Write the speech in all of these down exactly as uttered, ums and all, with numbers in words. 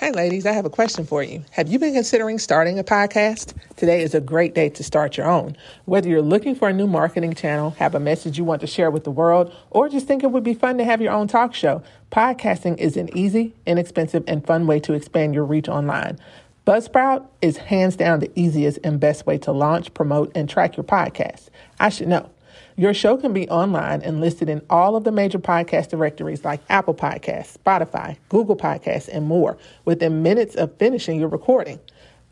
Hey, ladies, I have a question for you. Have you been considering starting a podcast? Today is a great day to start your own. Whether you're looking for a new marketing channel, have a message you want to share with the world, or just think it would be fun to have your own talk show, podcasting is an easy, inexpensive, and fun way to expand your reach online. Buzzsprout is hands down the easiest and best way to launch, promote, and track your podcast. I should know. Your show can be online and listed in all of the major podcast directories like Apple Podcasts, Spotify, Google Podcasts, and more within minutes of finishing your recording.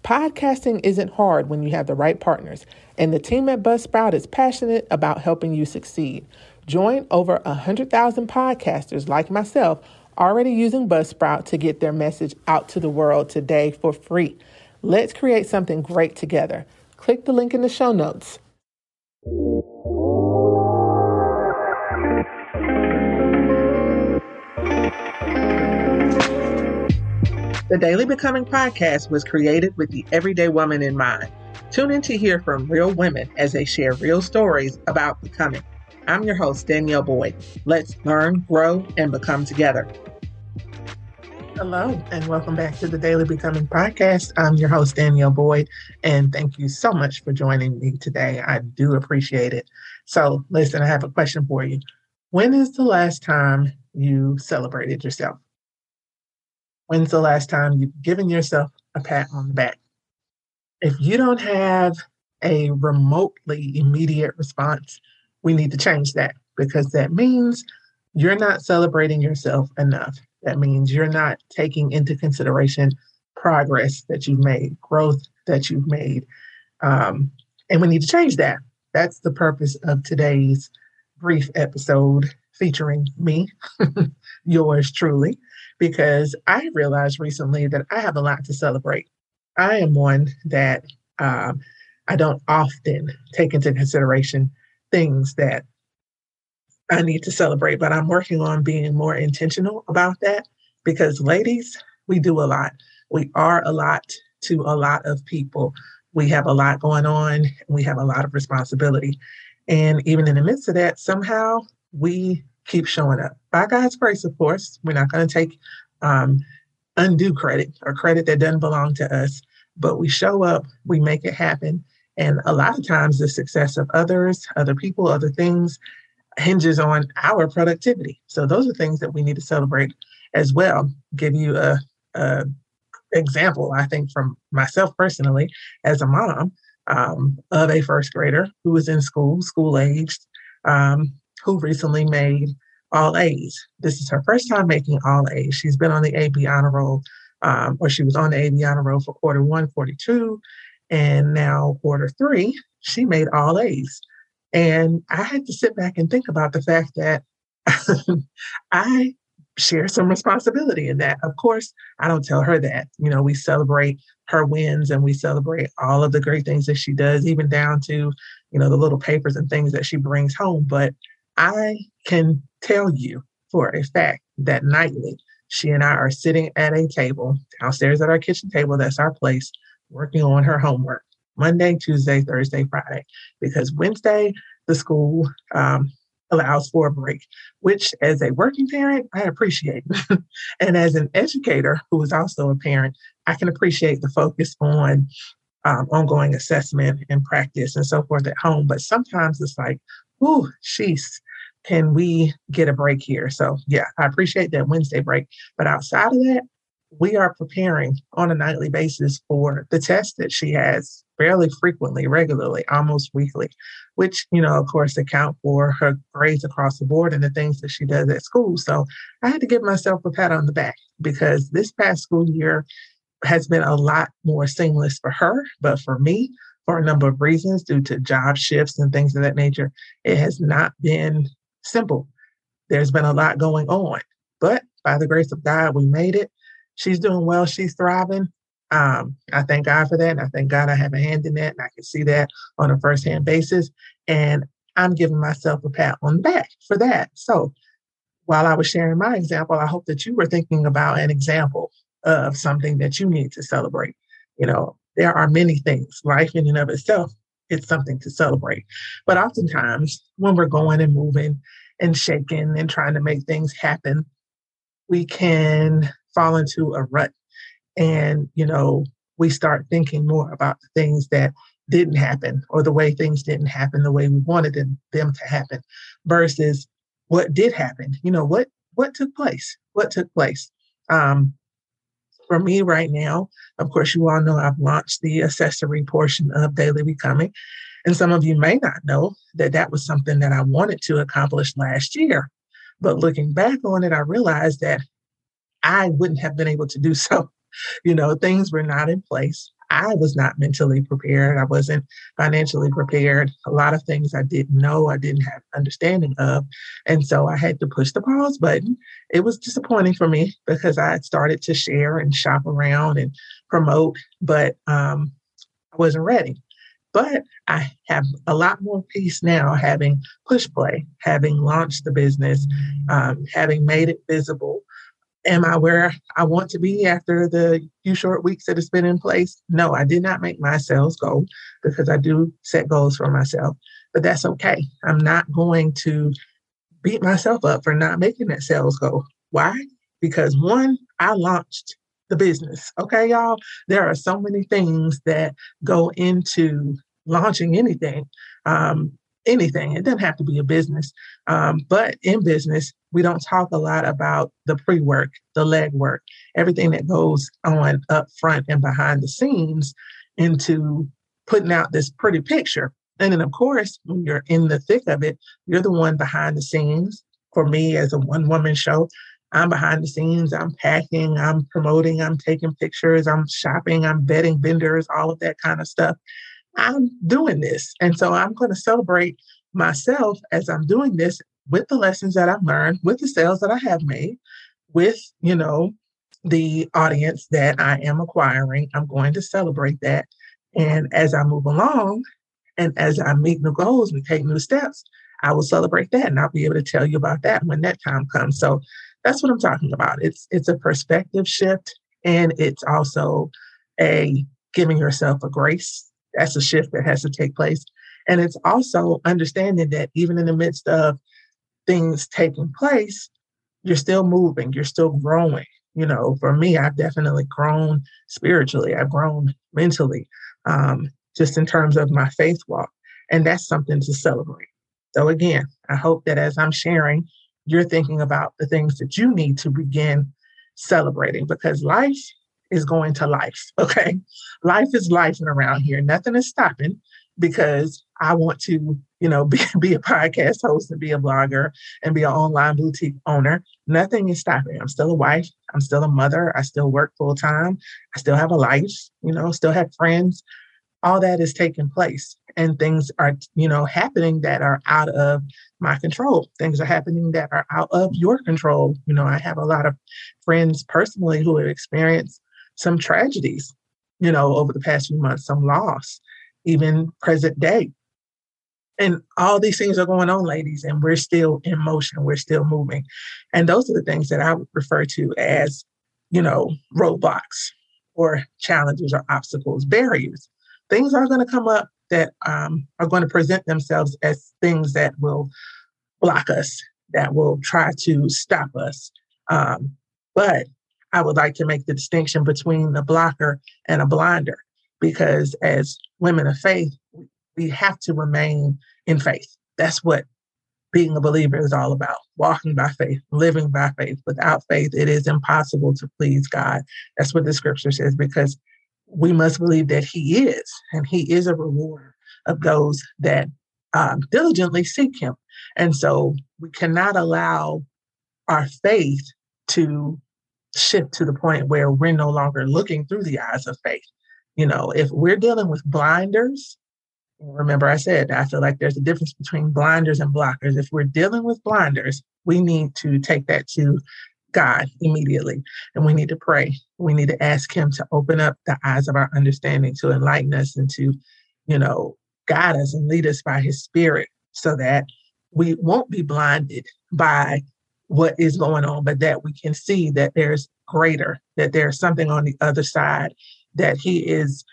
Podcasting isn't hard when you have the right partners, and the team at Buzzsprout is passionate about helping you succeed. Join over one hundred thousand podcasters like myself already using Buzzsprout to get their message out to the world today for free. Let's create something great together. Click the link in the show notes. The Daily Becoming podcast was created with the everyday woman in mind. Tune in to hear from real women as they share real stories about becoming. I'm your host, Danielle Boyd. Let's learn, grow, and become together. Hello, and welcome back to the Daily Becoming podcast. I'm your host, Danielle Boyd, and thank you so much for joining me today. I do appreciate it. So, listen, I have a question for you. When is the last time you celebrated yourself? When's the last time you've given yourself a pat on the back? If you don't have a remotely immediate response, we need to change that, because that means you're not celebrating yourself enough. That means you're not taking into consideration progress that you've made, growth that you've made. Um, and we need to change that. That's the purpose of today's brief episode featuring me, yours truly, because I realized recently that I have a lot to celebrate. I am one that um, I don't often take into consideration things that I need to celebrate, but I'm working on being more intentional about that, because ladies, we do a lot. We are a lot to a lot of people. We have a lot going on. We have a lot of responsibility. And even in the midst of that, somehow we keep showing up. By God's grace, of course, we're not going to take um, undue credit or credit that doesn't belong to us, but we show up, we make it happen. And a lot of times the success of others, other people, other things hinges on our productivity. So those are things that we need to celebrate as well. Give you a, a example, I think, from myself personally as a mom um, of a first grader who was in school, school aged, um, who recently made all A's. This is her first time making all A's. She's been on the A B honor roll, um, or she was on the A B honor roll for quarter one, quarter two, and now quarter three, she made all A's. And I had to sit back and think about the fact that I share some responsibility in that. Of course, I don't tell her that. You know, we celebrate her wins and we celebrate all of the great things that she does, even down to, you know, the little papers and things that she brings home. But I can tell you for a fact that nightly, she and I are sitting at a table downstairs at our kitchen table. That's our place, working on her homework. Monday, Tuesday, Thursday, Friday, because Wednesday, the school um, allows for a break, which as a working parent, I appreciate. And as an educator who is also a parent, I can appreciate the focus on um, ongoing assessment and practice and so forth at home. But sometimes it's like, ooh, she's, can we get a break here? So yeah, I appreciate that Wednesday break. But outside of that, we are preparing on a nightly basis for the test that she has fairly frequently, regularly, almost weekly, which, you know, of course, account for her grades across the board and the things that she does at school. So I had to give myself a pat on the back, because this past school year has been a lot more seamless for her. But for me, for a number of reasons, due to job shifts and things of that nature, it has not been simple. There's been a lot going on, but by the grace of God, we made it. She's doing well. She's thriving. Um, I thank God for that. And I thank God I have a hand in that. And I can see that on a firsthand basis. And I'm giving myself a pat on the back for that. So while I was sharing my example, I hope that you were thinking about an example of something that you need to celebrate. You know, there are many things. Life in and of itself, it's something to celebrate. But oftentimes when we're going and moving and shaking and trying to make things happen, we can fall into a rut. And, you know, we start thinking more about the things that didn't happen or the way things didn't happen the way we wanted them, them to happen versus what did happen. You know, what what took place? What took place? Um, for me right now, of course, you all know I've launched the accessory portion of Daily Becoming. And some of you may not know that that was something that I wanted to accomplish last year. But looking back on it, I realized that I wouldn't have been able to do so. You know, things were not in place. I was not mentally prepared. I wasn't financially prepared. A lot of things I didn't know, I didn't have understanding of. And so I had to push the pause button. It was disappointing for me because I had started to share and shop around and promote, but um, I wasn't ready. But I have a lot more peace now having push play, having launched the business, um, having made it visible. Am I where I want to be after the few short weeks that it's been in place? No, I did not make my sales goal because I do set goals for myself, but that's okay. I'm not going to beat myself up for not making that sales goal. Why? Because one, I launched the business. Okay, y'all, there are so many things that go into launching anything, um, anything. It doesn't have to be a business. Um, but in business, we don't talk a lot about the pre-work, the legwork, everything that goes on up front and behind the scenes into putting out this pretty picture. And then, of course, when you're in the thick of it, you're the one behind the scenes. For me, as a one-woman show, I'm behind the scenes, I'm packing, I'm promoting, I'm taking pictures, I'm shopping, I'm vetting vendors, all of that kind of stuff. I'm doing this. And so I'm going to celebrate myself as I'm doing this with the lessons that I've learned, with the sales that I have made, with, you know, the audience that I am acquiring. I'm going to celebrate that. And as I move along and as I meet new goals and take new steps, I will celebrate that. And I'll be able to tell you about that when that time comes. So that's what I'm talking about. It's it's a perspective shift, and it's also a giving yourself a grace. That's a shift that has to take place. And it's also understanding that even in the midst of things taking place, you're still moving, you're still growing. You know, for me, I've definitely grown spiritually. I've grown mentally, um, just in terms of my faith walk. And that's something to celebrate. So again, I hope that as I'm sharing, you're thinking about the things that you need to begin celebrating, because life is going to life, okay? Life is life around here. Nothing is stopping because I want to, you know, be, be a podcast host and be a blogger and be an online boutique owner. Nothing is stopping. I'm still a wife. I'm still a mother. I still work full time. I still have a life, you know, still have friends. All that is taking place, and things are, you know, happening that are out of my control. Things are happening that are out of your control. You know, I have a lot of friends personally who have experienced some tragedies, you know, over the past few months, some loss, even present day. And all these things are going on, ladies, and we're still in motion. We're still moving. And those are the things that I would refer to as, you know, roadblocks or challenges or obstacles, barriers. Things are going to come up that um, are going to present themselves as things that will block us, that will try to stop us. Um, but I would like to make the distinction between the blocker and a blinder, because as women of faith, we have to remain in faith. That's what being a believer is all about, walking by faith, living by faith. Without faith, it is impossible to please God. That's what the scripture says, because we must believe that he is, and he is a rewarder of those that um, diligently seek him. And so we cannot allow our faith to shift to the point where we're no longer looking through the eyes of faith. You know, if we're dealing with blinders, remember I said, I feel like there's a difference between blinders and blockers. If we're dealing with blinders, we need to take that to God immediately. And we need to pray. We need to ask him to open up the eyes of our understanding, to enlighten us and to, you know, guide us and lead us by his spirit so that we won't be blinded by what is going on, but that we can see that there's greater, that there's something on the other side, that he is,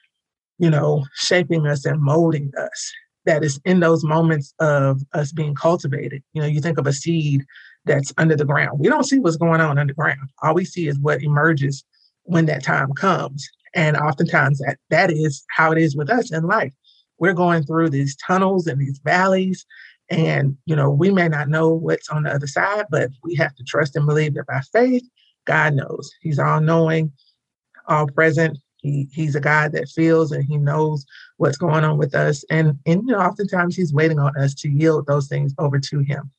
you know, shaping us and molding us. That is in those moments of us being cultivated. You know, you think of a seed that's under the ground. We don't see what's going on underground. All we see is what emerges when that time comes. And oftentimes that, that is how it is with us in life. We're going through these tunnels and these valleys, and, you know, we may not know what's on the other side, but we have to trust and believe that by faith, God knows. He's all knowing, all present. He, he's a God that feels, and he knows what's going on with us. And, and you know, oftentimes he's waiting on us to yield those things over to him.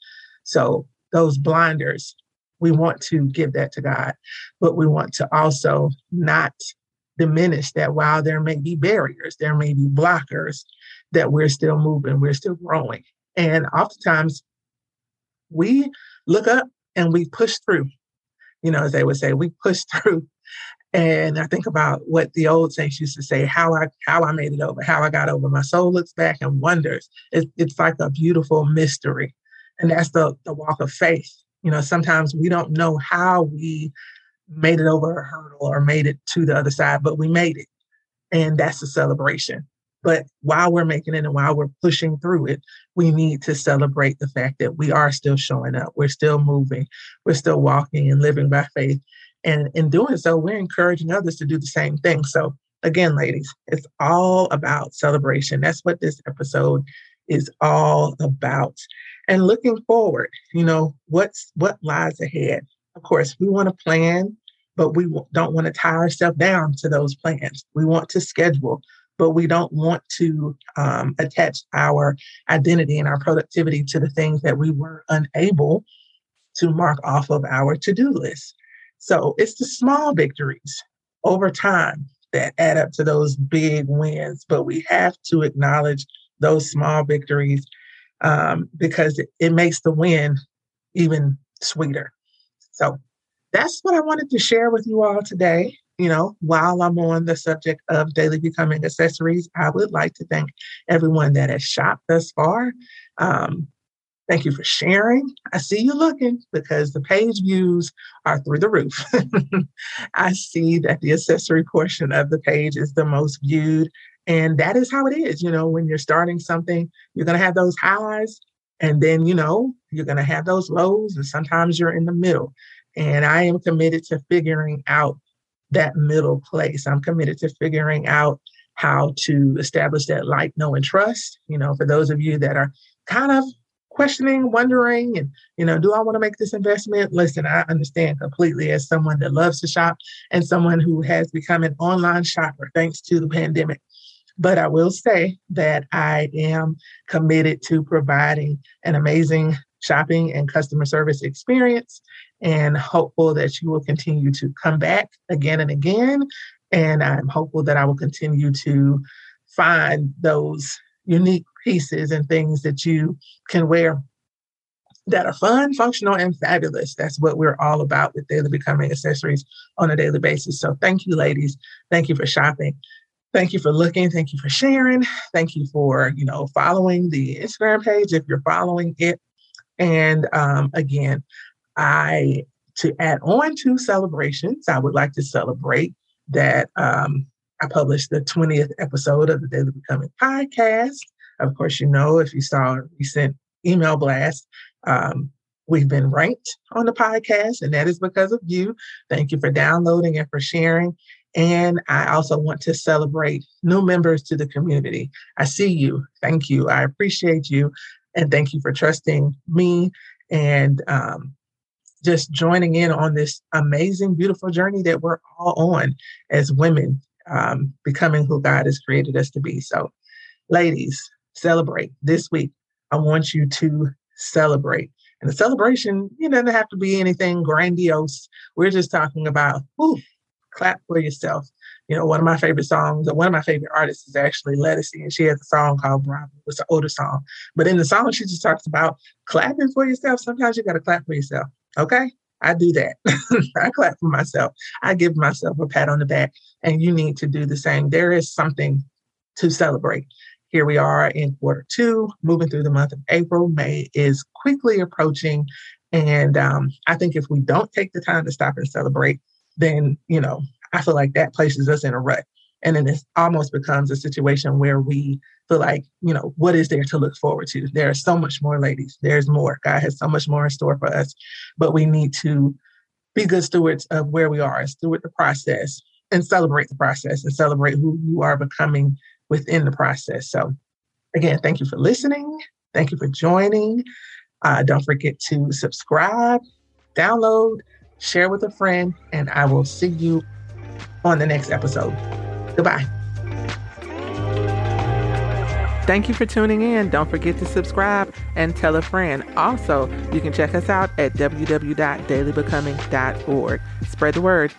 So those blinders, we want to give that to God, but we want to also not diminish that while there may be barriers, there may be blockers, that we're still moving, we're still growing. And oftentimes we look up and we push through. You know, as they would say, we push through. And I think about what the old saints used to say, how I how I made it over, how I got over. My soul looks back and wonders. It, it's like a beautiful mystery. And that's the, the walk of faith. You know, sometimes we don't know how we made it over a hurdle or made it to the other side, but we made it. And that's a celebration. But while we're making it and while we're pushing through it, we need to celebrate the fact that we are still showing up. We're still moving. We're still walking and living by faith. And in doing so, we're encouraging others to do the same thing. So again, ladies, it's all about celebration. That's what this episode is all about. And looking forward, you know, what's what lies ahead? Of course, we want to plan, but we don't want to tie ourselves down to those plans. We want to schedule, but we don't want to um, attach our identity and our productivity to the things that we were unable to mark off of our to-do list. So it's the small victories over time that add up to those big wins, but we have to acknowledge those small victories um, because it, it makes the win even sweeter. So that's what I wanted to share with you all today. You know, while I'm on the subject of Daily Becoming accessories, I would like to thank everyone that has shopped thus far. Um, Thank you for sharing. I see you looking because the page views are through the roof. I see that the accessory portion of the page is the most viewed. And that is how it is. You know, when you're starting something, you're going to have those highs. And then, you know, you're going to have those lows. And sometimes you're in the middle. And I am committed to figuring out that middle place. I'm committed to figuring out how to establish that like, know, and trust. You know, for those of you that are kind of questioning, wondering, and, you know, do I want to make this investment? Listen, I understand completely as someone that loves to shop and someone who has become an online shopper thanks to the pandemic. But I will say that I am committed to providing an amazing shopping and customer service experience, and hopeful that you will continue to come back again and again. And I'm hopeful that I will continue to find those unique pieces and things that you can wear that are fun, functional, and fabulous. That's what we're all about with Daily Becoming accessories on a daily basis. So thank you, ladies. Thank you for shopping. Thank you for looking. Thank you for sharing. Thank you for, you know, following the Instagram page if you're following it. And um, again, I, to add on to celebrations, I would like to celebrate that um, I published the twentieth episode of the Daily Becoming podcast. Of course, you know, if you saw a recent email blast, um, we've been ranked on the podcast, and that is because of you. Thank you for downloading and for sharing. And I also want to celebrate new members to the community. I see you. Thank you. I appreciate you. And thank you for trusting me and um, just joining in on this amazing, beautiful journey that we're all on as women, um, becoming who God has created us to be. So, ladies, celebrate this week. I want you to celebrate. And the celebration, you know, doesn't have to be anything grandiose. We're just talking about, ooh, clap for yourself. You know, one of my favorite songs, or one of my favorite artists is actually Lettucey, and she has a song called Bravo. It's an older song. But in the song, she just talks about clapping for yourself. Sometimes you got to clap for yourself. Okay? I do that. I clap for myself. I give myself a pat on the back, and you need to do the same. There is something to celebrate. Here we are in quarter two, moving through the month of April. May is quickly approaching. And um, I think if we don't take the time to stop and celebrate, then, you know, I feel like that places us in a rut. And then it almost becomes a situation where we feel like, you know, what is there to look forward to? There is so much more, ladies. There's more. God has so much more in store for us. But we need to be good stewards of where we are, steward the process, and celebrate the process, and celebrate who you are becoming within the process. So again, thank you for listening. Thank you for joining. Uh, don't forget to subscribe, download, share with a friend, and I will see you on the next episode. Goodbye. Thank you for tuning in. Don't forget to subscribe and tell a friend. Also, you can check us out at w w w dot daily becoming dot org. Spread the word.